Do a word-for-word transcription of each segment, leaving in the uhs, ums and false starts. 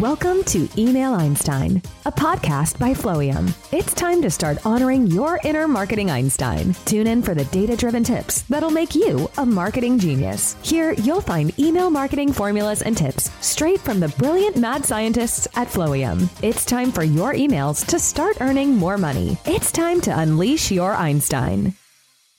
Welcome to Email Einstein, a podcast by Flowium. It's time to start honoring your inner marketing Einstein. Tune in for the data-driven tips that'll make you a marketing genius. Here, you'll find email marketing formulas and tips straight from the brilliant mad scientists at Flowium. It's time for your emails to start earning more money. It's time to unleash your Einstein.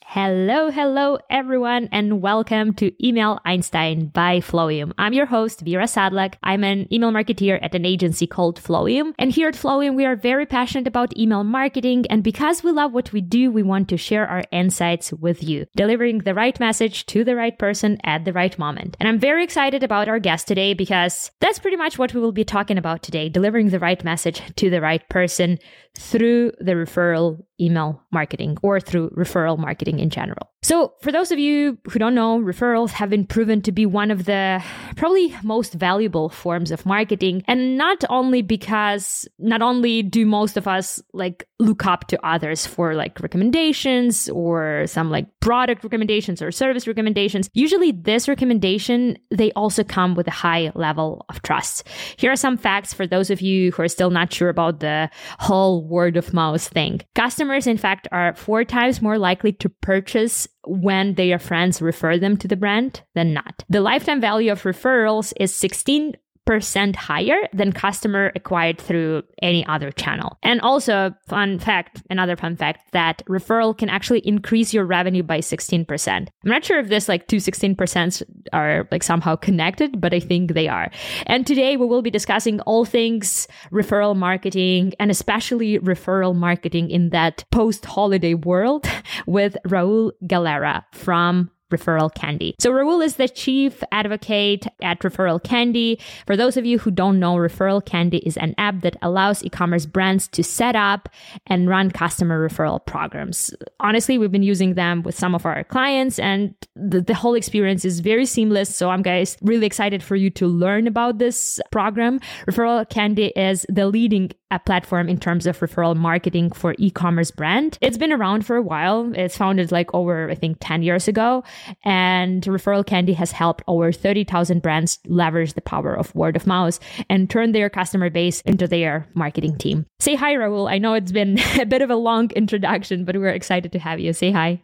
Hello, hello, everyone, and welcome to Email Einstein by Flowium. I'm your host, Vera Sadlak. I'm an email marketeer at an agency called Flowium. And here at Flowium, we are very passionate about email marketing. And because we love what we do, we want to share our insights with you, delivering the right message to the right person at the right moment. And I'm very excited about our guest today because that's pretty much what we will be talking about today, delivering the right message to the right person through the referral email marketing or through referral marketing in general. So for those of you who don't know, referrals have been proven to be one of the probably most valuable forms of marketing. And not only because not only do most of us like look up to others for like recommendations or some like product recommendations or service recommendations, usually this recommendation, they also come with a high level of trust. Here are some facts for those of you who are still not sure about the whole word of mouth thing. Customers, in fact, are four times more likely to purchase when their friends refer them to the brand than not. The lifetime value of referrals is sixteen percent higher than customer acquired through any other channel. And also, fun fact, another fun fact, that referral can actually increase your revenue by sixteen percent. I'm not sure if this like two sixteen percent are like somehow connected, but I think they are. And today we will be discussing all things referral marketing, and especially referral marketing in that post-holiday world with Raul Galera from Referral Candy. So Raul is the chief advocate at Referral Candy. For those of you who don't know, Referral Candy is an app that allows e-commerce brands to set up and run customer referral programs. Honestly, we've been using them with some of our clients, and the, the whole experience is very seamless. So I'm guys really excited for you to learn about this program. Referral Candy is the leading a platform in terms of referral marketing for e-commerce brand. It's been around for a while. It's founded like over, I think, ten years ago. And Referral Candy has helped over thirty thousand brands leverage the power of word of mouth and turn their customer base into their marketing team. Say hi, Raul. I know it's been a bit of a long introduction, but we're excited to have you. Say hi.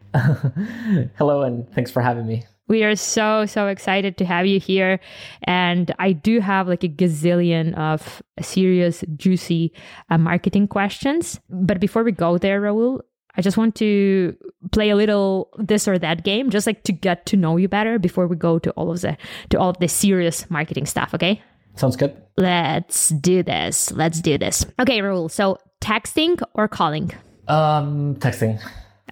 Hello, and thanks for having me. We are so, so excited to have you here. And I do have like a gazillion of serious, juicy uh, marketing questions. But before we go there, Raul, I just want to play a little this or that game, just like to get to know you better before we go to all of the to all of the serious marketing stuff. Okay. Sounds good. Let's do this. Let's do this. Okay, Raul. So texting or calling? Um, texting.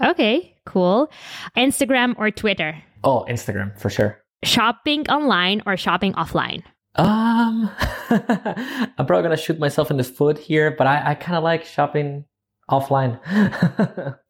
Okay, cool. Instagram or Twitter? Oh, Instagram, for sure. Shopping online or shopping offline? Um, I'm probably going to shoot myself in the foot here, but I, I kind of like shopping offline.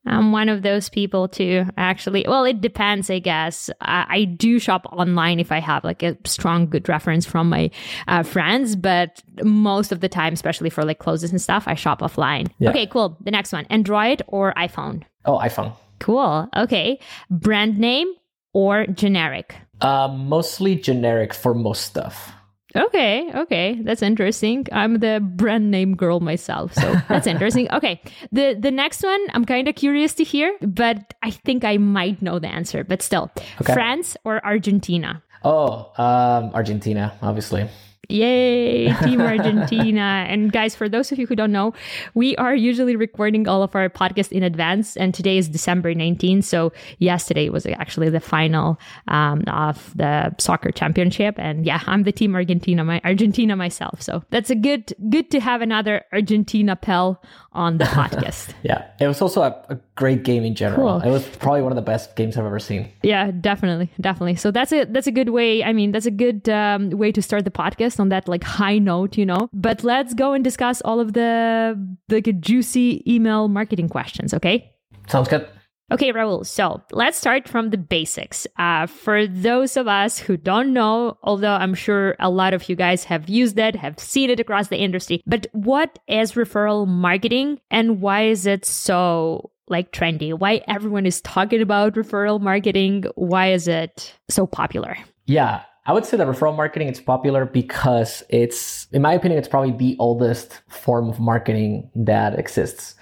I'm one of those people too, actually. Well, it depends, I guess. I, I do shop online if I have like a strong, good reference from my uh, friends, but most of the time, especially for like clothes and stuff, I shop offline. Yeah. Okay, cool. The next one, Android or iPhone? Oh, iPhone. Cool. Okay. Brand name or generic? Uh, mostly generic for most stuff. Okay, okay. That's interesting. I'm the brand name girl myself, so that's interesting. Okay, the the next one, I'm kind of curious to hear, but I think I might know the answer, but still. Okay. France or Argentina? Oh, um, Argentina, obviously. Yay, Team Argentina. And guys, for those of you who don't know, we are usually recording all of our podcasts in advance. And today is December nineteenth. So yesterday was actually the final um, of the soccer championship. And yeah, I'm the Team Argentina, my Argentina myself. So that's a good, good to have another Argentina pal on the podcast. Yeah, it was also a, a great game in general. Cool. It was probably one of the best games I've ever seen. Yeah, definitely. Definitely. So that's a, that's a good way. I mean, that's a good um, way to start the podcast on that like high note, you know, but let's go and discuss all of the like juicy email marketing questions. Okay. Sounds good. Okay, Raul. So let's start from the basics. Uh, for those of us who don't know, although I'm sure a lot of you guys have used it, have seen it across the industry, but what is referral marketing and why is it so like trendy? Why everyone is talking about referral marketing? Why is it so popular? Yeah, I would say that referral marketing is popular because it's, in my opinion, it's probably the oldest form of marketing that exists.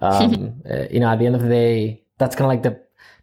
Um, you know, at the end of the day, that's kind of like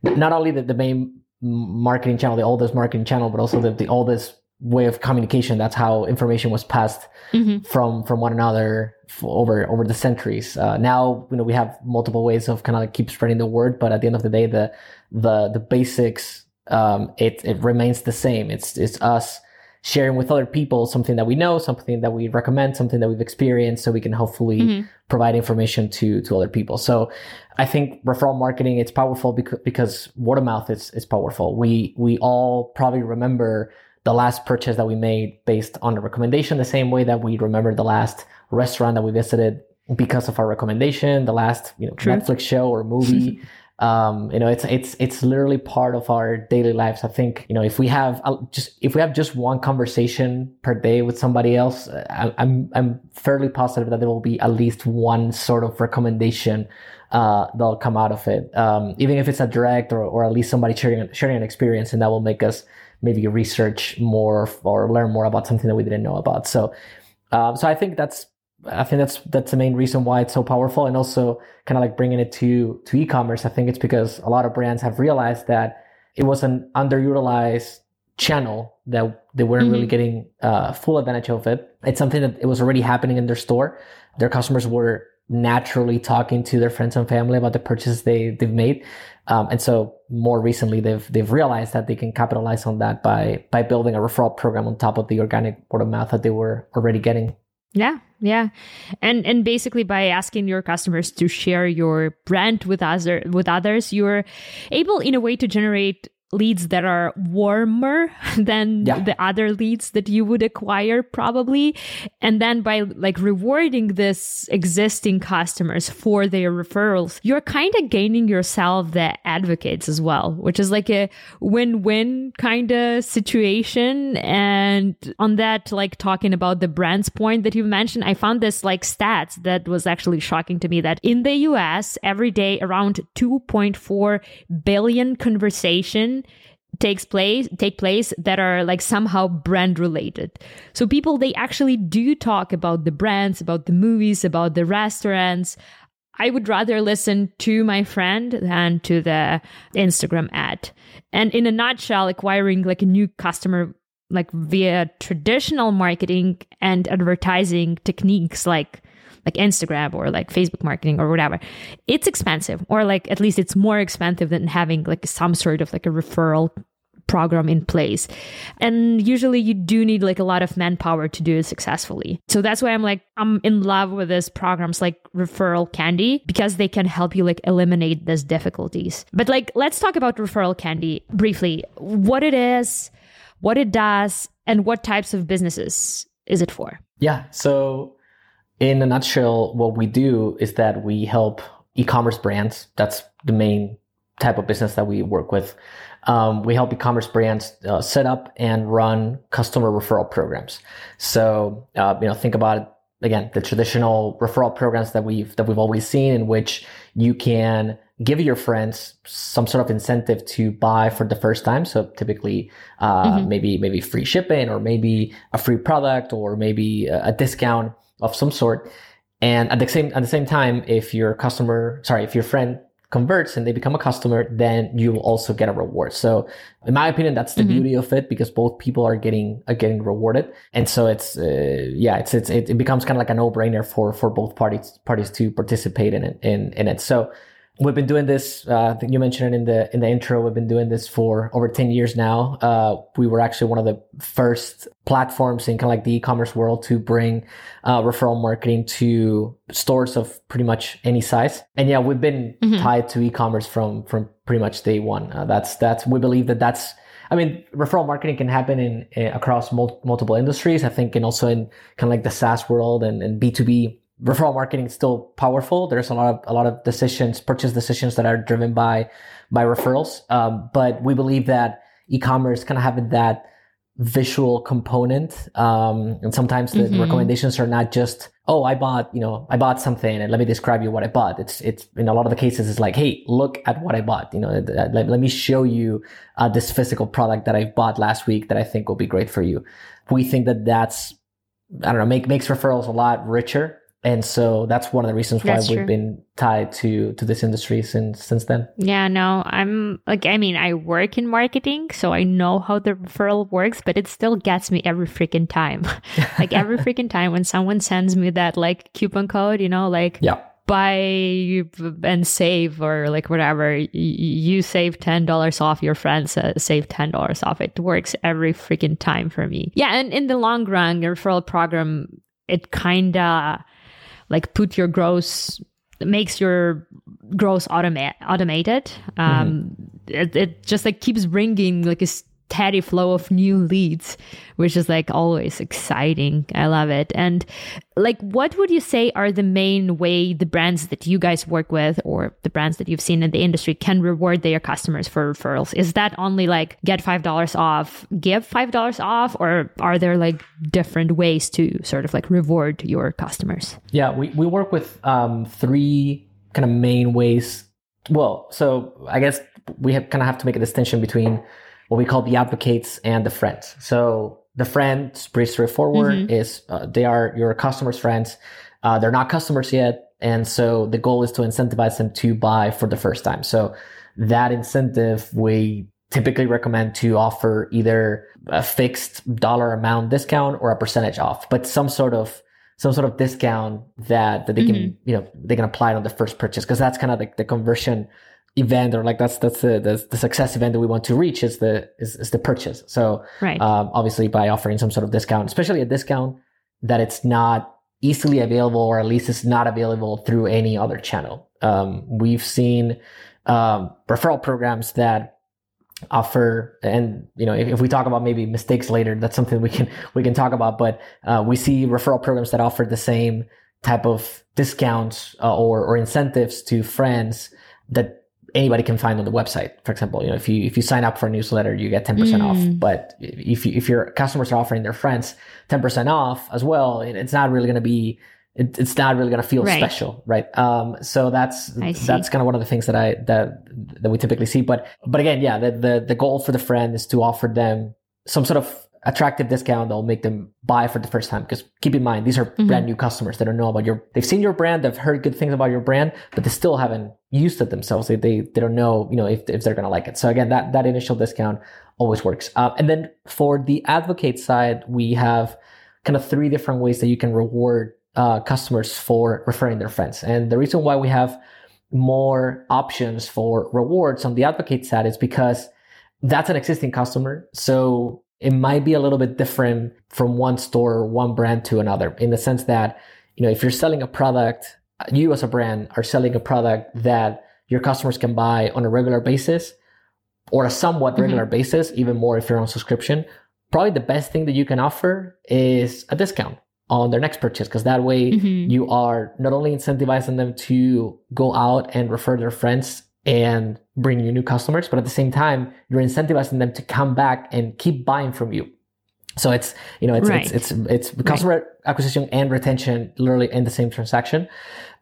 the, not only the, the main marketing channel, the oldest marketing channel, but also the, the oldest way of communication. That's how information was passed mm-hmm. from, from one another over, over the centuries. Uh, now, you know, we have multiple ways of kind of like keep spreading the word, but at the end of the day, the, the, the basics, um, it, it remains the same. It's, it's us sharing with other people something that we know, something that we recommend, something that we've experienced, so we can hopefully mm-hmm. provide information to to other people. So I think referral marketing, it's powerful because, because word of mouth is, is powerful. We we all probably remember the last purchase that we made based on a recommendation, the same way that we remember the last restaurant that we visited because of our recommendation, the last you know True. Netflix show or movie. Um, you know, it's, it's, it's literally part of our daily lives. I think, you know, if we have just, if we have just one conversation per day with somebody else, I, I'm, I'm fairly positive that there will be at least one sort of recommendation, uh, that'll come out of it. Um, even if it's a direct or, or at least somebody sharing, sharing an experience, and that will make us maybe research more or learn more about something that we didn't know about. So, um, so I think that's, I think that's that's the main reason why it's so powerful, and also kind of like bringing it to to e-commerce. I think it's because a lot of brands have realized that it was an underutilized channel, that they weren't mm-hmm. really getting uh, full advantage of it. It's something that it was already happening in their store. Their customers were naturally talking to their friends and family about the purchases they they've made, um, and so more recently they've they've realized that they can capitalize on that by by building a referral program on top of the organic word of mouth that they were already getting. Yeah. Yeah. And and basically by asking your customers to share your brand with other, with others, you're able in a way to generate leads that are warmer than yeah. the other leads that you would acquire probably. And then by like rewarding this existing customers for their referrals, you're kind of gaining yourself the advocates as well, which is like a win-win kind of situation. And on that, like talking about the brand's point that you mentioned, I found this like stats that was actually shocking to me, that in the U S every day around two point four billion conversations takes place take place that are like somehow brand related. So people, they actually do talk about the brands, about the movies, about the restaurants. I would rather listen to my friend than to the Instagram ad. And in a nutshell, acquiring like a new customer like via traditional marketing and advertising techniques like like Instagram or like Facebook marketing or whatever, it's expensive, or like at least it's more expensive than having like some sort of like a referral program in place. And usually you do need like a lot of manpower to do it successfully. So that's why I'm like, I'm in love with these programs like Referral Candy, because they can help you like eliminate these difficulties. But like, let's talk about Referral Candy briefly, what it is, what it does, and what types of businesses is it for? Yeah. So in a nutshell, what we do is that we help e-commerce brands. That's the main type of business that we work with. Um, we help e-commerce brands uh, set up and run customer referral programs. So, uh, you know, think about it again, the traditional referral programs that we've that we've always seen, in which you can give your friends some sort of incentive to buy for the first time. So typically, uh, mm-hmm. maybe maybe free shipping, or maybe a free product, or maybe a discount of some sort. And at the same at the same time, if your customer, sorry, if your friend converts and they become a customer, then you will also get a reward. So in my opinion, that's the mm-hmm. beauty of it, because both people are getting are getting rewarded, and so it's uh, yeah, it's it's it becomes kind of like a no brainer for for both parties parties to participate in it in in it. So We've been doing this, uh, I think you mentioned it in the in the intro, we've been doing this for over ten years now. Uh, we were actually one of the first platforms in kind of like the e-commerce world to bring uh, referral marketing to stores of pretty much any size. And yeah, we've been mm-hmm. tied to e-commerce from from pretty much day one. Uh, that's, that's we believe that that's, I mean, referral marketing can happen in, in across mul- multiple industries. I think and also in kind of like the SaaS world and, and B two B. Referral marketing is still powerful. There's a lot of a lot of decisions, purchase decisions that are driven by by referrals. Um, but we believe that e-commerce kind of having that visual component, um, and sometimes the mm-hmm. recommendations are not just, oh, I bought, you know, I bought something, and let me describe you what I bought. It's it's in a lot of the cases, it's like, hey, look at what I bought. You know, let, let me show you uh, this physical product that I bought last week that I think will be great for you. We think that that's I don't know make makes referrals a lot richer. And so that's one of the reasons why we've been tied to to this industry since since then. Yeah, no, I'm like, I mean, I work in marketing, so I know how the referral works, but it still gets me every freaking time. Like every freaking time when someone sends me that like coupon code, you know, like yeah. buy and save or like whatever, you save ten dollars off, your friends uh, save ten dollars off. It works every freaking time for me. Yeah, and in the long run, your referral program, it kind of... like put your growth, makes your growth automa- automated. Um, mm-hmm. it, it just like keeps bringing like a steady flow of new leads, which is like always exciting. I love it. And like, what would you say are the main way the brands that you guys work with or the brands that you've seen in the industry can reward their customers for referrals? Is that only like get five dollars off, give five dollars off, or are there like different ways to sort of like reward your customers? Yeah, we, we work with um, three kind of main ways. Well, so I guess we have, kind of have to make a distinction between what we call the advocates and the friends. So the friends, pretty straightforward, mm-hmm. is uh, they are your customers' friends. Uh, they're not customers yet. And so the goal is to incentivize them to buy for the first time. So that incentive, we typically recommend to offer either a fixed dollar amount discount or a percentage off, but some sort of some sort of discount that, that they mm-hmm. can, you know, they can apply on the first purchase, because that's kind of like the, the conversion event, or like that's that's the, the the success event that we want to reach is the is, is the purchase. So right. um, obviously by offering some sort of discount, especially a discount that it's not easily available, or at least it's not available through any other channel. Um, we've seen um, referral programs that offer, and you know, if, if we talk about maybe mistakes later, that's something we can we can talk about. But uh, we see referral programs that offer the same type of discounts uh, or or incentives to friends that anybody can find on the website. For example, you know, if you if you sign up for a newsletter, you get ten percent mm. off. But if you, if your customers are offering their friends ten percent off as well, it's not really going to be it, it's not really going to feel right. special, right? Um, so that's that's kind of one of the things that I that that we typically see. But but again, yeah, the the, the goal for the friend is to offer them some sort of attractive discount that'll make them buy for the first time. Because keep in mind, these are mm-hmm. brand new customers that don't know about your, they've seen your brand, they've heard good things about your brand, but they still haven't used it themselves. They they, they don't know, you know, if, if they're going to like it. So again, that, that initial discount always works. Uh, and then for the advocate side, we have kind of three different ways that you can reward uh, customers for referring their friends. And the reason why we have more options for rewards on the advocate side is because that's an existing customer. So it might be a little bit different from one store or one brand to another, in the sense that, you know, if you're selling a product, you as a brand are selling a product that your customers can buy on a regular basis or a somewhat mm-hmm. regular basis, even more if you're on subscription, probably the best thing that you can offer is a discount on their next purchase, because that way mm-hmm. you are not only incentivizing them to go out and refer their friends and bring you new customers, but at the same time, you're incentivizing them to come back and keep buying from you. So it's, you know, it's, right. it's, it's, it's customer right. acquisition and retention literally in the same transaction.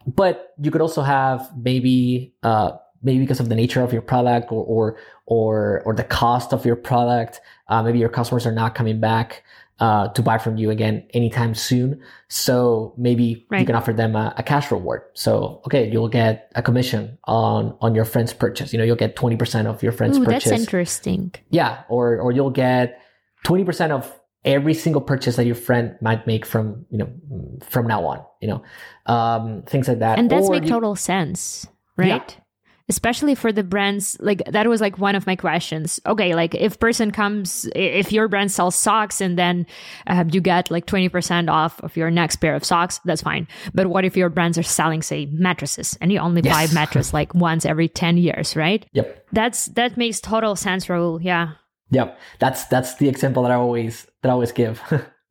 But you could also have maybe, uh, maybe because of the nature of your product or, or, or, or the cost of your product, uh, maybe your customers are not coming back Uh, to buy from you again anytime soon. So maybe right. you can offer them a, a cash reward. So, okay, you'll get a commission on, on your friend's purchase. You know, you'll get twenty percent of your friend's Ooh, purchase. That's interesting. Yeah. Or, or you'll get twenty percent of every single purchase that your friend might make from, you know, from now on, you know, um, things like that. And that makes total sense, right? Yeah. especially for the brands, like that was like one of my questions. Okay, like if person comes, if your brand sells socks and then uh, you get like twenty percent off of your next pair of socks, that's fine. But what if your brands are selling, say, mattresses and you only yes. buy mattress like once every ten years, right? Yep. That's, that makes total sense, Raul. Yeah. Yep. That's, that's the example that I always, that I always give.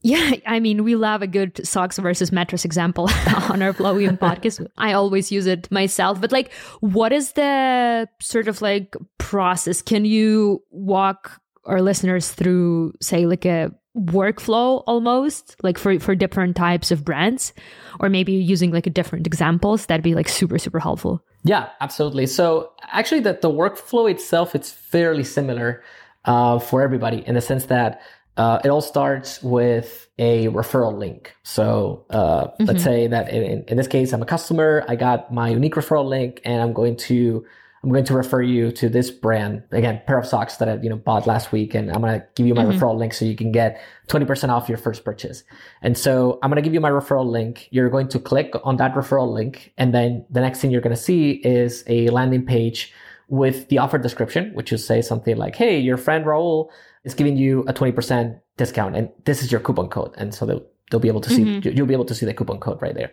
Yeah, I mean, we love a good socks versus mattress example on our Flowium podcast. I always use it myself. But like, what is the sort of like process? Can you walk our listeners through, say, like a workflow almost, like for, for different types of brands? Or maybe using like a different examples, that'd be like super, super helpful. Yeah, absolutely. So actually the, the workflow itself, it's fairly similar uh, for everybody in the sense that Uh, it all starts with a referral link. So uh, mm-hmm. let's say that in, in this case, I'm a customer. I got my unique referral link, and I'm going to I'm going to refer you to this brand. Again, pair of socks that I you know bought last week, and I'm going to give you my mm-hmm. referral link so you can get twenty percent off your first purchase. And so I'm going to give you my referral link. You're going to click on that referral link, and then the next thing you're going to see is a landing page with the offer description, which will say something like, "Hey, your friend Raul is giving you a twenty percent discount, and this is your coupon code." And so they'll, they'll be able to see, mm-hmm. you'll be able to see the coupon code right there.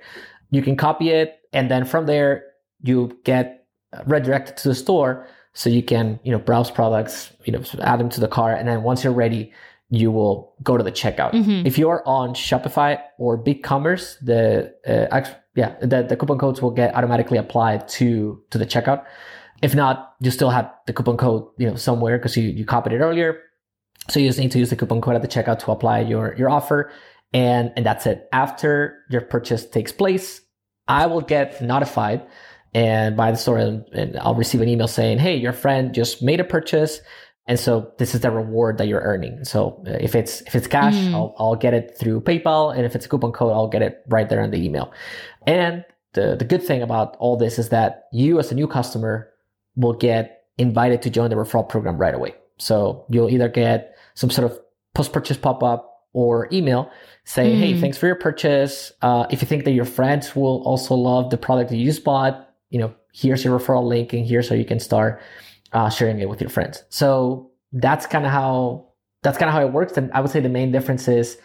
You can copy it, and then from there, you get redirected to the store, so you can, you know, browse products, you know, add them to the cart, and then once you're ready, you will go to the checkout. Mm-hmm. If you're on Shopify or BigCommerce, the uh, yeah, the, the coupon codes will get automatically applied to to the checkout. If not, you still have the coupon code, you know, somewhere because you you copied it earlier. So you just need to use the coupon code at the checkout to apply your, your offer. And, and that's it. After your purchase takes place, I will get notified and by the store, and, and I'll receive an email saying, "Hey, your friend just made a purchase. And so this is the reward that you're earning." So if it's, if it's cash, mm. I'll, I'll get it through PayPal. And if it's a coupon code, I'll get it right there in the email. And the, the good thing about all this is that you as a new customer will get invited to join the referral program right away. So you'll either get some sort of post-purchase pop-up or email saying, mm. "Hey, thanks for your purchase. Uh, if you think that your friends will also love the product that you just bought, you know, here's your referral link, and here's how you can start uh, sharing it with your friends." So that's kind of how that's kind of how it works. And I would say the main difference is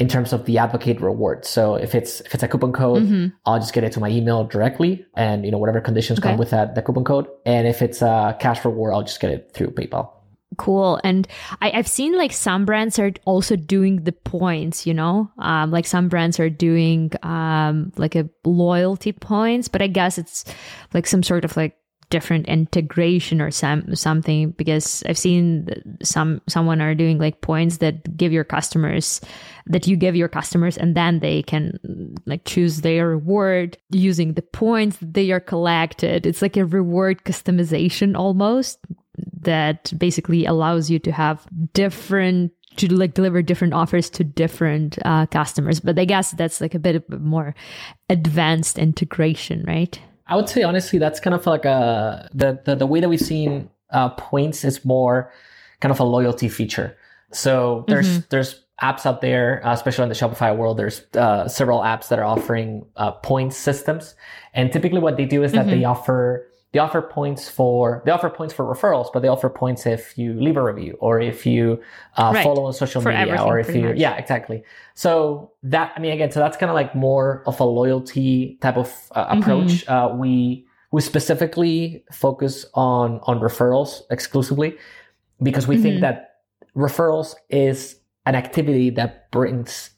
in terms of the advocate reward. So if it's if it's a coupon code, mm-hmm. I'll just get it to my email directly, and you know whatever conditions okay. come with that the coupon code. And if it's a cash reward, I'll just get it through PayPal. Cool. And I, I've seen like some brands are also doing the points, you know, um, like some brands are doing um, like a loyalty points, but I guess it's like some sort of like different integration or some something, because I've seen some someone are doing like points that give your customers that you give your customers, and then they can like choose their reward using the points that they are collected. It's like a reward customization almost that basically allows you to have different to like deliver different offers to different uh, customers. But I guess that's like a bit of more advanced integration, right? I would say, honestly, that's kind of like a, the, the, the way that we've seen uh, points is more kind of a loyalty feature. So there's mm-hmm. there's apps out there, uh, especially in the Shopify world, there's uh, several apps that are offering uh, points systems. And typically what they do is that mm-hmm. they offer they offer points for they offer points for referrals, but they offer points if you leave a review or if you uh, right. follow on social for media or if you much. yeah exactly. So that I mean again, so that's kind of like more of a loyalty type of uh, approach. Mm-hmm. Uh, we we specifically focus on on referrals exclusively because we mm-hmm. think that referrals is an activity that brings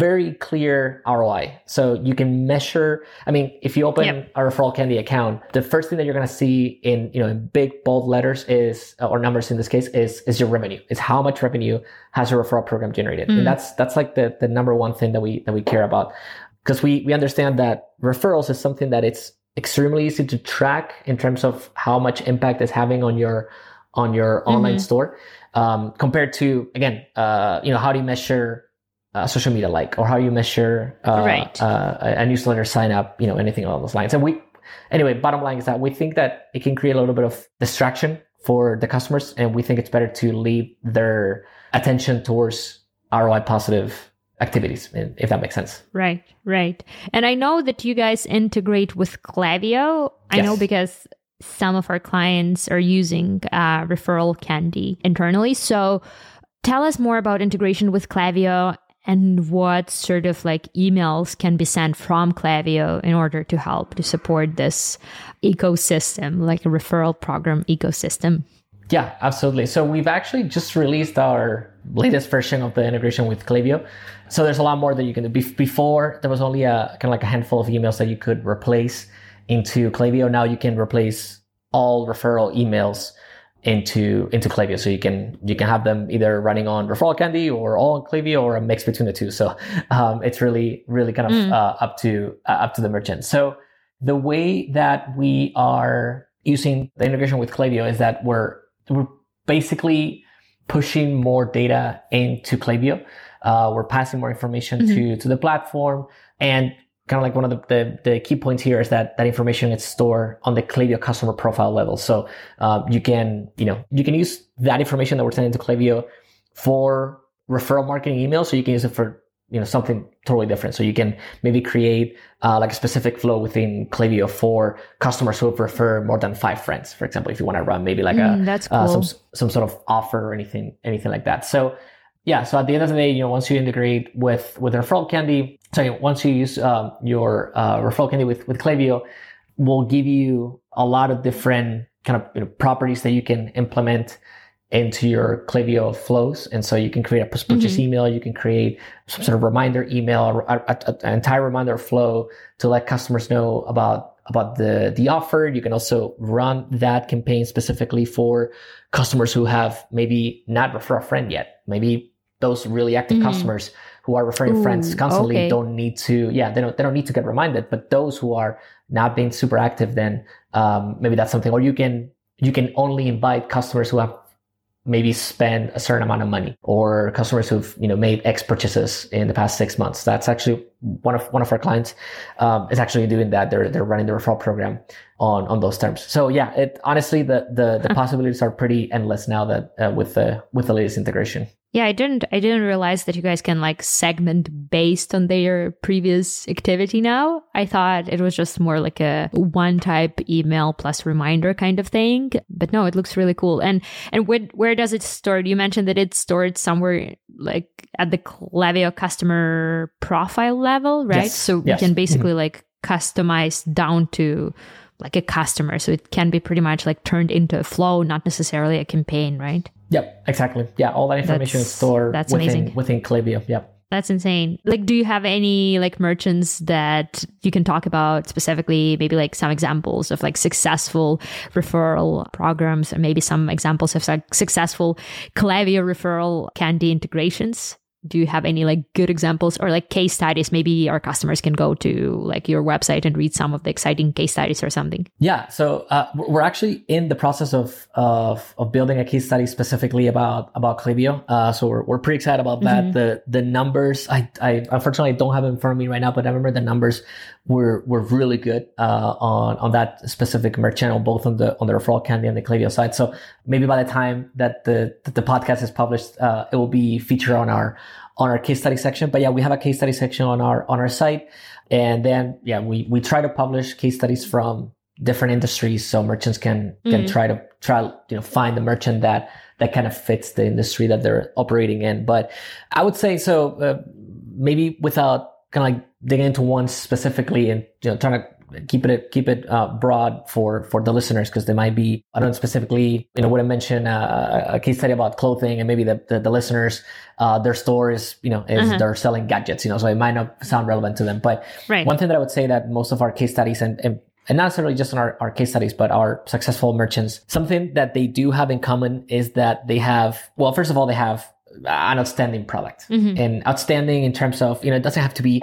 very clear R O I. So you can measure, I mean, if you open yep. a Referral Candy account, the first thing that you're going to see in, you know, in big, bold letters is, or numbers in this case, is, is your revenue. It's how much revenue has your referral program generated. Mm. And that's, that's like the, the number one thing that we, that we care about. Cause we, we understand that referrals is something that it's extremely easy to track in terms of how much impact it's having on your, on your mm-hmm. online store. Um, compared to, again, uh, you know, how do you measure Uh, social media like, or how you measure uh, right. uh, a newsletter sign up, you know, anything along those lines. And we, anyway, bottom line is that we think that it can create a little bit of distraction for the customers, and we think it's better to lead their attention towards R O I positive activities, if that makes sense. Right, right. And I know that you guys integrate with Klaviyo. I yes. know because some of our clients are using uh, Referral Candy internally. So tell us more about integration with Klaviyo and what sort of like emails can be sent from Klaviyo in order to help to support this ecosystem, like a referral program ecosystem. Yeah, absolutely. So we've actually just released our latest version of the integration with Klaviyo. So there's a lot more that you can do. Be- before, there was only a kind of like a handful of emails that you could replace into Klaviyo. Now you can replace all referral emails into into Klaviyo. So you can you can have them either running on Referral Candy or all on Klaviyo or a mix between the two. So um, it's really really kind of mm. uh, up to uh, up to the merchant. So the way that we are using the integration with Klaviyo is that we're We're basically pushing more data into Klaviyo. Uh, we're passing more information mm-hmm. to, to the platform. And kind of like one of the, the, the key points here is that that information is stored on the Klaviyo customer profile level. So uh, you can, you know, you can use that information that we're sending to Klaviyo for referral marketing emails. So you can use it for, you know, something totally different. So you can maybe create uh, like a specific flow within Klaviyo for customers who refer more than five friends, for example, if you want to run maybe like mm, a that's cool. uh, some some sort of offer or anything anything like that. So yeah, so at the end of the day, you know, once you integrate with with Referral Candy, sorry, once you use um, your uh, Referral Candy with with Klaviyo, will give you a lot of different kind of, you know, properties that you can implement into your Klaviyo flows. And so you can create a post-purchase mm-hmm. email, you can create some sort of reminder email, an entire reminder flow to let customers know about about the, the offer. You can also run that campaign specifically for customers who have maybe not referred a friend yet. Maybe those really active mm-hmm. customers who are referring Ooh, friends constantly okay. don't need to, yeah, they don't they don't need to get reminded. But those who are not being super active, then um, maybe that's something. Or you can you can only invite customers who have maybe spend a certain amount of money, or customers who've, you know, made X purchases in the past six months. That's actually one of one of our clients um, is actually doing that. They're they're running the referral program on on those terms. So yeah, it honestly the the, the possibilities are pretty endless now that uh, with the with the latest integration. Yeah, I didn't I didn't realize that you guys can like segment based on their previous activity now. I thought it was just more like a one type email plus reminder kind of thing. But no, it looks really cool. And and when, where does it stored? You mentioned that it's stored somewhere like at the Klaviyo customer profile level. Level, right? Yes, so we yes. can basically mm-hmm. like customize down to like a customer. So it can be pretty much like turned into a flow, not necessarily a campaign, right? Yep, exactly. Yeah, all that information that's, is stored that's within, amazing. within Klaviyo. Yep. That's insane. Like, do you have any like merchants that you can talk about specifically, maybe like some examples of like successful referral programs and maybe some examples of like successful Klaviyo Referral Candy integrations? Do you have any like good examples or like case studies? Maybe our customers can go to like your website and read some of the exciting case studies or something. Yeah. So uh, we're actually in the process of, of, of building a case study specifically about, about Klaviyo. Uh, so we're, we're pretty excited about that. Mm-hmm. The, the numbers, I, I unfortunately don't have it in front of me right now, but I remember the numbers were, were really good, uh, on, on that specific merchant, both on the, on the Referral Candy and the Klaviyo side. So maybe by the time that the, that the podcast is published, uh, it will be featured on our, on our case study section. But yeah, we have a case study section on our on our site. And then yeah, we we try to publish case studies from different industries so merchants can mm-hmm. can try to try you know find the merchant that that kind of fits the industry that they're operating in. But I would say so uh, maybe without kind of like digging into one specifically and you know trying to keep it keep it uh, broad for, for the listeners because they might be, I don't specifically, you know, wouldn't mention uh, a case study about clothing and maybe the, the, the listeners, uh, their store is, you know, is uh-huh. they're selling gadgets, you know, so it might not sound relevant to them. But right. one thing that I would say that most of our case studies and, and, and not necessarily just on our, our case studies, but our successful merchants, something that they do have in common is that they have, well, first of all, they have an outstanding product mm-hmm. and outstanding in terms of, you know, it doesn't have to be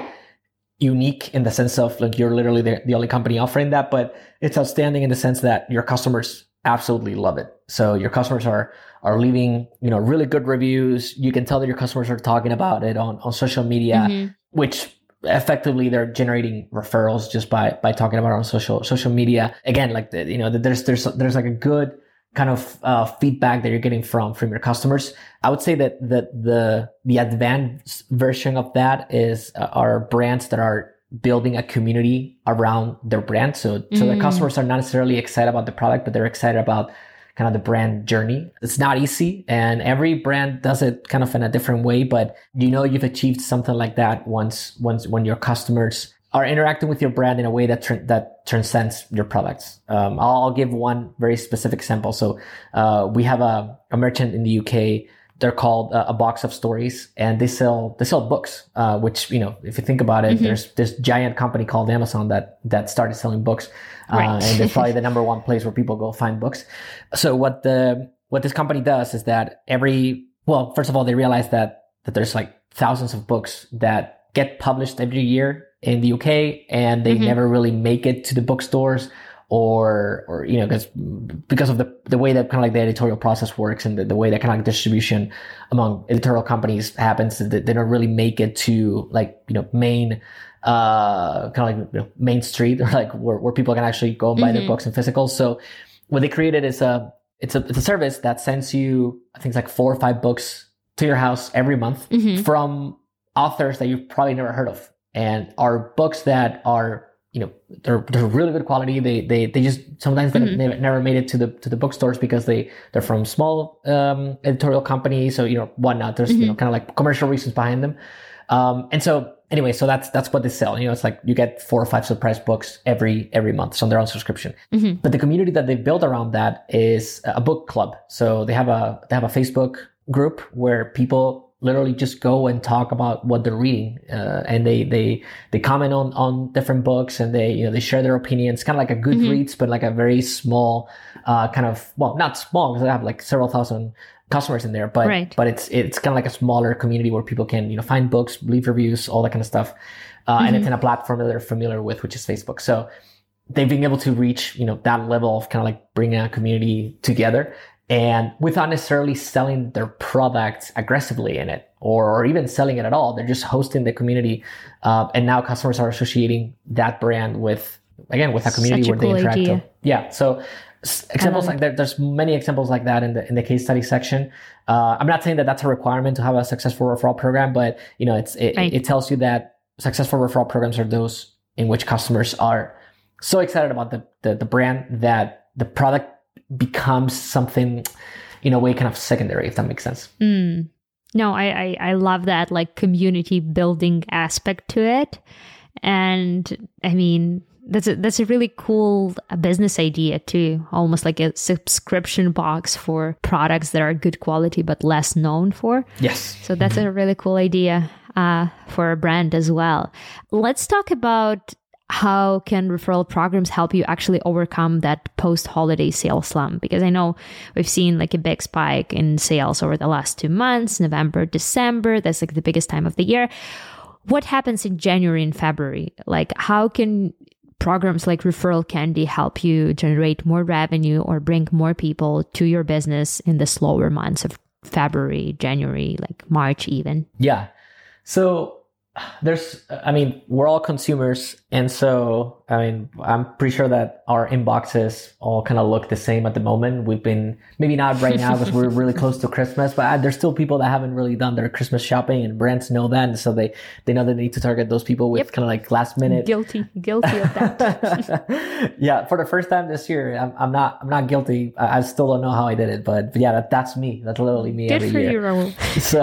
unique in the sense of like you're literally the, the only company offering that, but it's outstanding in the sense that your customers absolutely love it. So your customers are are leaving, you know, really good reviews. You can tell that your customers are talking about it on, on social media, mm-hmm. which effectively they're generating referrals just by by talking about it on social social media. Again, like the, you know, the, there's there's there's like a good kind of uh, feedback that you're getting from from your customers. I would say that the the the advanced version of that is uh, our brands that are building a community around their brand. So, mm. so the customers are not necessarily excited about the product, but they're excited about kind of the brand journey. It's not easy, and every brand does it kind of in a different way, but you know you've achieved something like that once once when your customers are interacting with your brand in a way that tr- that transcends your products. Um, I'll, I'll give one very specific example. So uh, we have a, a merchant in the U K. They're called uh, A Box of Stories, and they sell they sell books, uh, which, you know, if you think about it, mm-hmm. there's this giant company called Amazon that that started selling books, uh, right. and it's probably the number one place where people go find books. So what the what this company does is that every well, first of all, they realize that that there's like thousands of books that get published every year in the U K, and they mm-hmm. never really make it to the bookstores. Or, or you know, because because of the the way that kind of like the editorial process works and the, the way that kind of like distribution among editorial companies happens, that they don't really make it to like you know main uh kind of like you know, main street or like where, where people can actually go and buy mm-hmm. their books and physicals. So what they created is a it's a it's a service that sends you I think it's like four or five books to your house every month mm-hmm. from authors that you've probably never heard of, and are books that are. You know, they're they're really good quality. They they they just sometimes mm-hmm. they never made it to the to the bookstores because they they're from small um, editorial companies. So you know whatnot. There's mm-hmm. you know kind of like commercial reasons behind them. Um, and so anyway, so that's that's what they sell. You know, it's like you get four or five surprise books every every month. It's on their own subscription. Mm-hmm. But the community that they build around that is a book club. So they have a they have a Facebook group where people. Literally just go and talk about what they're reading, uh, and they they they comment on on different books, and they you know they share their opinions, kind of like a Goodreads, mm-hmm. but like a very small uh, kind of well, not small because I have like several thousand customers in there, but right. but it's it's kind of like a smaller community where people can you know find books, leave reviews, all that kind of stuff, uh, mm-hmm. and it's in a platform that they're familiar with, which is Facebook. So they've been able to reach you know that level of kind of like bringing a community together. And without necessarily selling their products aggressively in it or, or even selling it at all, they're just hosting the community. Uh, and now customers are associating that brand with, again, with a community where they interact. Such a cool idea. Yeah. So examples like that, there's many examples like that in the in the case study section. Uh, I'm not saying that that's a requirement to have a successful referral program, but you know, it's it, right. it tells you that successful referral programs are those in which customers are so excited about the the, the brand that the product becomes something in a way kind of secondary, if that makes sense. Mm. No, I, I, I love that like community building aspect to it. And I mean, that's a, that's a really cool business idea too. Almost like a subscription box for products that are good quality, but less known for. Yes. So that's mm-hmm. a really cool idea uh, for a brand as well. Let's talk about how can referral programs help you actually overcome that post-holiday sales slump? Because I know we've seen like a big spike in sales over the last two months, November, December, that's like the biggest time of the year. What happens in January and February? Like how can programs like Referral Candy help you generate more revenue or bring more people to your business in the slower months of February, January, like March even? Yeah. So There's, I mean, we're all consumers. And so, I mean, I'm pretty sure that our inboxes all kind of look the same at the moment. We've been, maybe not right now because we're really close to Christmas, but there's still people that haven't really done their Christmas shopping, and brands know that. And so they, they know they need to target those people with yep. kind of like last minute. Guilty, guilty of that. Yeah. For the first time this year, I'm, I'm not, I'm not guilty. I, I still don't know how I did it, but, but yeah, that, that's me. That's literally me Good every for year. You, Raul. So,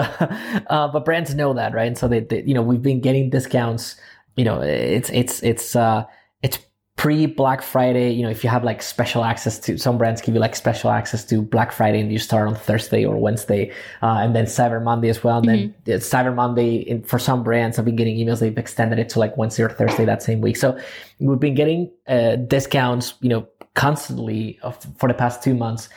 uh, but brands know that, right? And so they, they you know, we've been getting discounts. You know, it's it's it's uh it's pre Black Friday. You know, if you have like special access to some brands, give you like special access to Black Friday, and you start on Thursday or Wednesday, uh, and then Cyber Monday as well. And mm-hmm. then it's Cyber Monday in, for some brands, I've been getting emails they've extended it to like Wednesday or Thursday that same week. So we've been getting uh, discounts, you know, constantly for the past two months.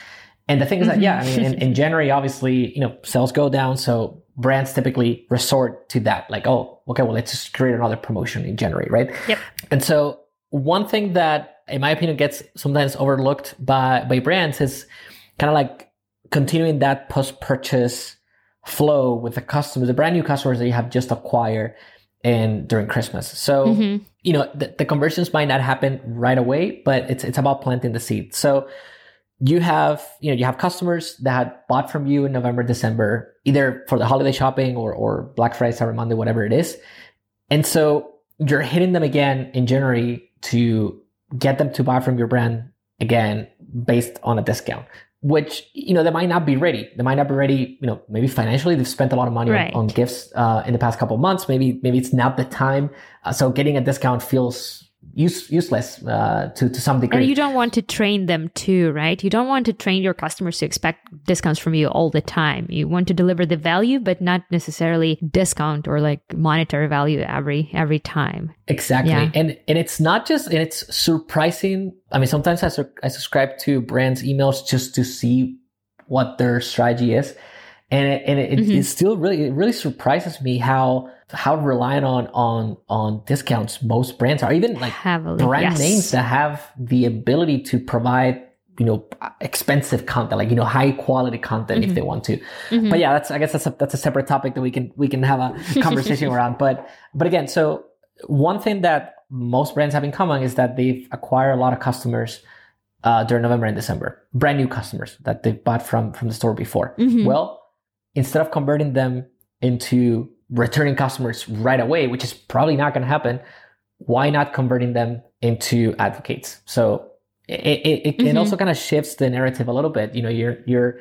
And the thing is that mm-hmm. yeah, I mean, in, in January, obviously, you know, sales go down, so brands typically resort to that, like, oh, okay, well, let's just create another promotion in January, right? Yep. And so one thing that, in my opinion, gets sometimes overlooked by, by brands is kind of like continuing that post-purchase flow with the customers, the brand new customers that you have just acquired and during Christmas. So, mm-hmm. you know, the, the conversions might not happen right away, but it's it's about planting the seed. So you have, you know, you have customers that had bought from you in November, December, either for the holiday shopping or, or Black Friday, Cyber Monday, whatever it is. And so you're hitting them again in January to get them to buy from your brand again based on a discount, which, you know, they might not be ready. They might not be ready, you know, maybe financially they've spent a lot of money right. on, on gifts uh, in the past couple of months. Maybe maybe it's not the time. Uh, so getting a discount feels use, useless uh, to, to some degree. And you don't want to train them too, right? You don't want to train your customers to expect discounts from you all the time. You want to deliver the value, but not necessarily discount or like monetary value every every time. Exactly. Yeah. And and it's not just, and it's surprising. I mean, sometimes I, sur- I subscribe to brands' emails just to see what their strategy is. And it, and it, mm-hmm. it still really, it really surprises me how how reliant on on on discounts most brands are, even like Heavily, brand yes. names that have the ability to provide, you know, expensive content, like, you know, high quality content mm-hmm. if they want to. Mm-hmm. But yeah, that's I guess that's a, that's a separate topic that we can we can have a conversation around. But but again, so one thing that most brands have in common is that they've acquired a lot of customers uh, during November and December, brand new customers that they've bought from from the store before. Mm-hmm. Well, instead of converting them into returning customers right away, which is probably not going to happen, why not converting them into advocates? So it, it, it, mm-hmm. it also kind of shifts the narrative a little bit. You know, you're you're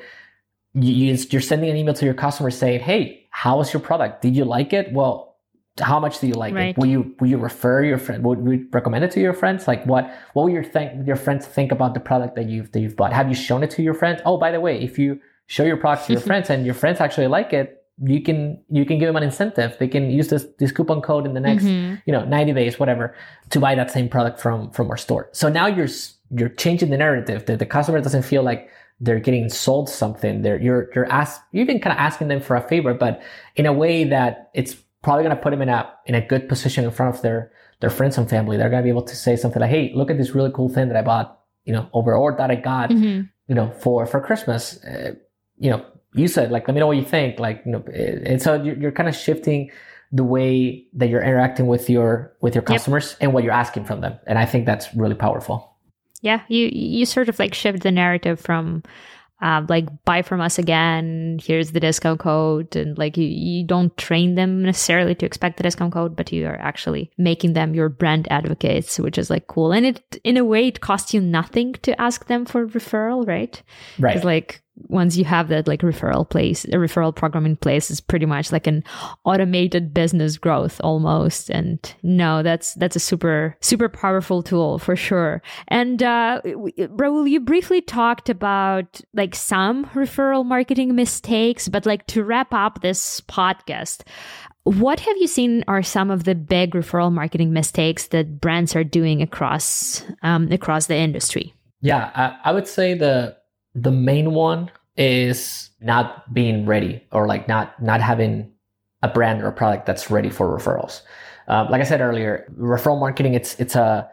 you're sending an email to your customer saying, "Hey, how was your product? Did you like it? Well, how much do you like right. it? Will you will you refer your friend? Would you recommend it to your friends? Like, what what will your think your friends think about the product that you've that you've bought? Have you shown it to your friends? Oh, by the way, if you show your product to your friends and your friends actually like it, you can you can give them an incentive. They can use this this coupon code in the next mm-hmm. you know ninety days, whatever, to buy that same product from from our store." So now you're you're changing the narrative that the customer doesn't feel like they're getting sold something. They're you're you're ask you're even kind of asking them for a favor, but in a way that it's probably going to put them in a in a good position in front of their their friends and family. They're going to be able to say something like, "Hey, look at this really cool thing that I bought, you know, over or that I got, mm-hmm. you know, for for Christmas." Uh, you know, you said, like, let me know what you think. Like, you know, and so you're, you're kind of shifting the way that you're interacting with your with your customers yep. and what you're asking from them. And I think that's really powerful. Yeah, you you sort of like shift the narrative from uh, like buy from us again, here's the discount code. And like you, you don't train them necessarily to expect the discount code, but you are actually making them your brand advocates, which is like cool. And it in a way, it costs you nothing to ask them for a referral, right? Right. 'Cause like, once you have that like referral place, a referral program in place, is pretty much like an automated business growth almost. And no, that's that's a super, super powerful tool for sure. And uh, Raul, you briefly talked about like some referral marketing mistakes, but like to wrap up this podcast, what have you seen are some of the big referral marketing mistakes that brands are doing across um, across the industry? Yeah, I, I would say the The main one is not being ready, or like not not having a brand or a product that's ready for referrals. Uh, like I said earlier, referral marketing it's it's a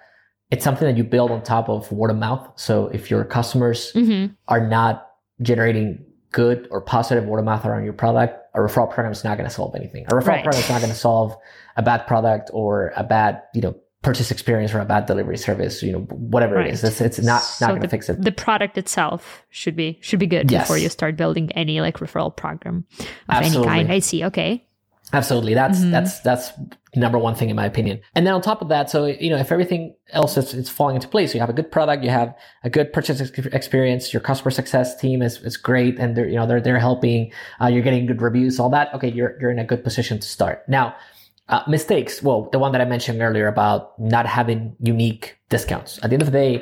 it's something that you build on top of word of mouth. So if your customers mm-hmm. are not generating good or positive word of mouth around your product, a referral program is not going to solve anything. A referral right. program is not going to solve a bad product or a bad, you know, purchase experience or a bad delivery service, you know, whatever right. it is, it's, it's not, so not going to fix it. The product itself should be, should be good yes. before you start building any like referral program of Absolutely. any kind. I see. Okay. Absolutely. That's, mm-hmm. that's, that's number one thing in my opinion. And then on top of that, so, you know, if everything else is, is falling into place, so you have a good product, you have a good purchase ex- experience, your customer success team is, is great. And they're, you know, they're, they're helping, uh, you're getting good reviews, all that. Okay. You're, you're in a good position to start. Now, Uh, mistakes. Well, the one that I mentioned earlier about not having unique discounts. At the end of the day,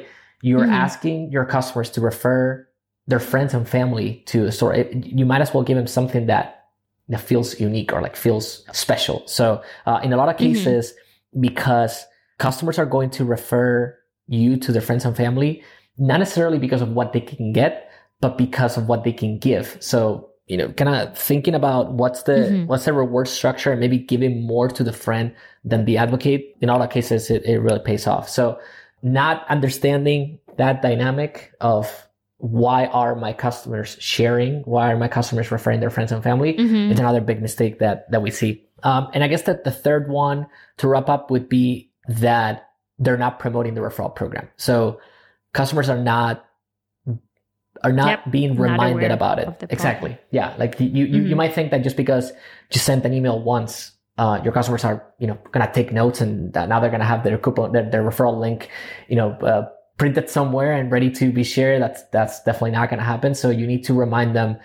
you're mm-hmm. asking your customers to refer their friends and family to a store. It, you might as well give them something that, that feels unique or like feels special. So uh, in a lot of cases, mm-hmm. because customers are going to refer you to their friends and family, not necessarily because of what they can get, but because of what they can give. So you know, kind of thinking about what's the mm-hmm. what's the reward structure and maybe giving more to the friend than the advocate. In all our cases, it, it really pays off. So not understanding that dynamic of why are my customers sharing? Why are my customers referring their friends and family? Mm-hmm. It's another big mistake that that we see. Um, and I guess that the third one to wrap up would be that they're not promoting the referral program. So customers are not are not yep, being reminded not about it. Exactly. Yeah. Like you, you, mm-hmm. you might think that just because you sent an email once, uh, your customers are, you know, going to take notes, and now they're going to have their coupon, their, their referral link, you know, uh, printed somewhere and ready to be shared. That's, that's definitely not going to happen. So you need to remind them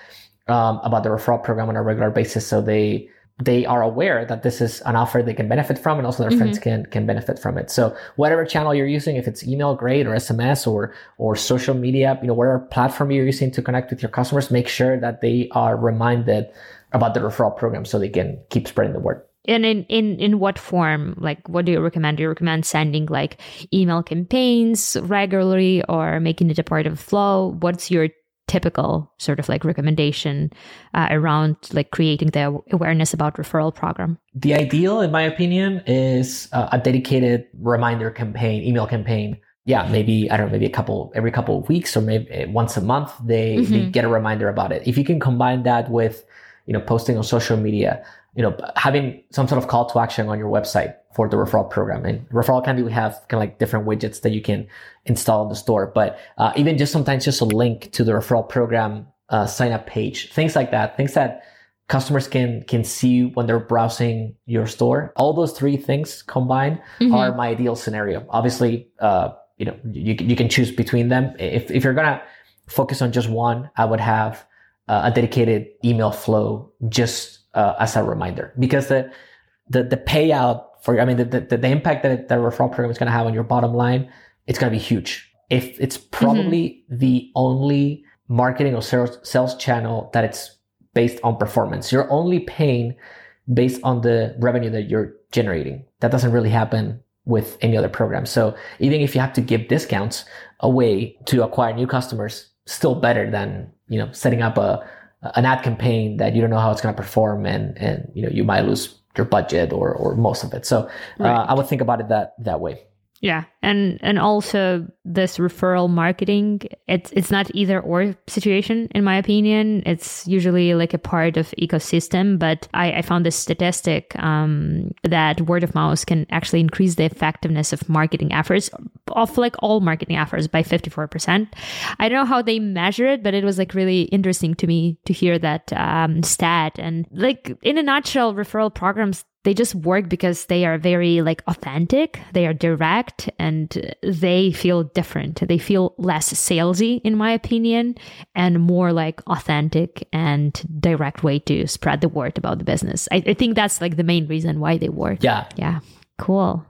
um, about the referral program on a regular basis. So they, they are aware that this is an offer they can benefit from, and also their mm-hmm. friends can, can benefit from it. So whatever channel you're using, if it's email, great, or S M S or, or social media, you know, whatever platform you're using to connect with your customers, make sure that they are reminded about the referral program so they can keep spreading the word. And in, in, in what form? Like, what do you recommend? Do you recommend sending like email campaigns regularly, or making it a part of flow? What's your typical sort of like recommendation uh, around like creating the awareness about referral program? The ideal, in my opinion, is uh, a dedicated reminder campaign, email campaign. Yeah, maybe, I don't know, maybe a couple, every couple of weeks, or maybe once a month, they, mm-hmm. they get a reminder about it. If you can combine that with, you know, posting on social media, you know, having some sort of call to action on your website for the referral program. And Referral Candy, we have kind of like different widgets that you can install in the store, but uh, even just sometimes just a link to the referral program uh, sign up page, things like that, things that customers can can see when they're browsing your store. All those three things combined mm-hmm. are my ideal scenario. Obviously, uh, you know, you you can choose between them. If if you're gonna focus on just one, I would have uh, a dedicated email flow just uh, as a reminder, because the the the payout. For, I mean, the, the, the impact that the referral program is going to have on your bottom line, it's going to be huge. If it's probably mm-hmm. the only marketing or sales, sales channel that it's based on performance. You're only paying based on the revenue that you're generating. That doesn't really happen with any other program. So even if you have to give discounts away to acquire new customers, still better than, you know, setting up a an ad campaign that you don't know how it's going to perform, and and you know you might lose your budget or or most of it. So uh, right. I would think about it that that way. Yeah, and and also this referral marketing, it's it's not either or situation, in my opinion. It's usually like a part of ecosystem. But I, I found this statistic um, that word of mouth can actually increase the effectiveness of marketing efforts, of like all marketing efforts, by fifty-four percent. I don't know how they measure it, but it was like really interesting to me to hear that um, stat. And like in a nutshell, referral programs, they just work because they are very like authentic, they are direct, and they feel different. They feel less salesy, in my opinion, and more like authentic and direct way to spread the word about the business. I, I think that's like the main reason why they work. Yeah. Yeah. Cool.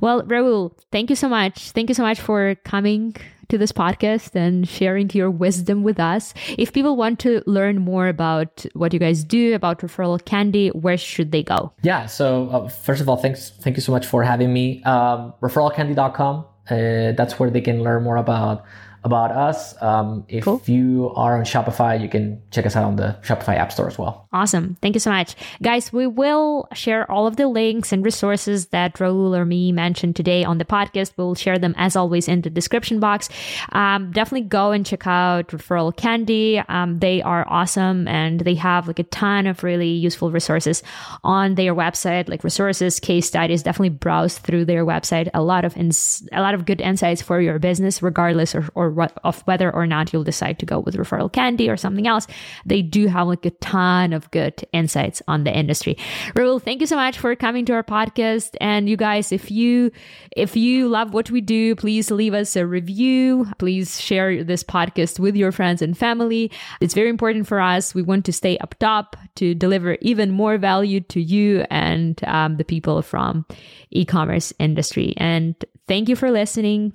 Well, Raul, thank you so much. Thank you so much for coming to this podcast and sharing your wisdom with us. If people want to learn more about what you guys do, about Referral Candy, where should they go? Yeah, so uh, first of all, thanks. Thank you so much for having me. Um, referral candy dot com, uh, that's where they can learn more about about us. Um, if cool. you are on Shopify, you can check us out on the Shopify App Store as well. Awesome. Thank you so much. Guys, we will share all of the links and resources that Raul or me mentioned today on the podcast. We'll share them as always in the description box. Um, definitely go and check out Referral Candy. Um, they are awesome, and they have like a ton of really useful resources on their website, like resources, case studies. Definitely browse through their website. A lot of ins- a lot of good insights for your business, regardless or, or of whether or not you'll decide to go with Referral Candy or something else. They do have like a ton of good insights on the industry. Raul, thank you so much for coming to our podcast. And you guys, if you if you love what we do, please leave us a review. Please share this podcast with your friends and family. It's very important for us. We want to stay up top to deliver even more value to you and um, the people from e-commerce industry. And thank you for listening,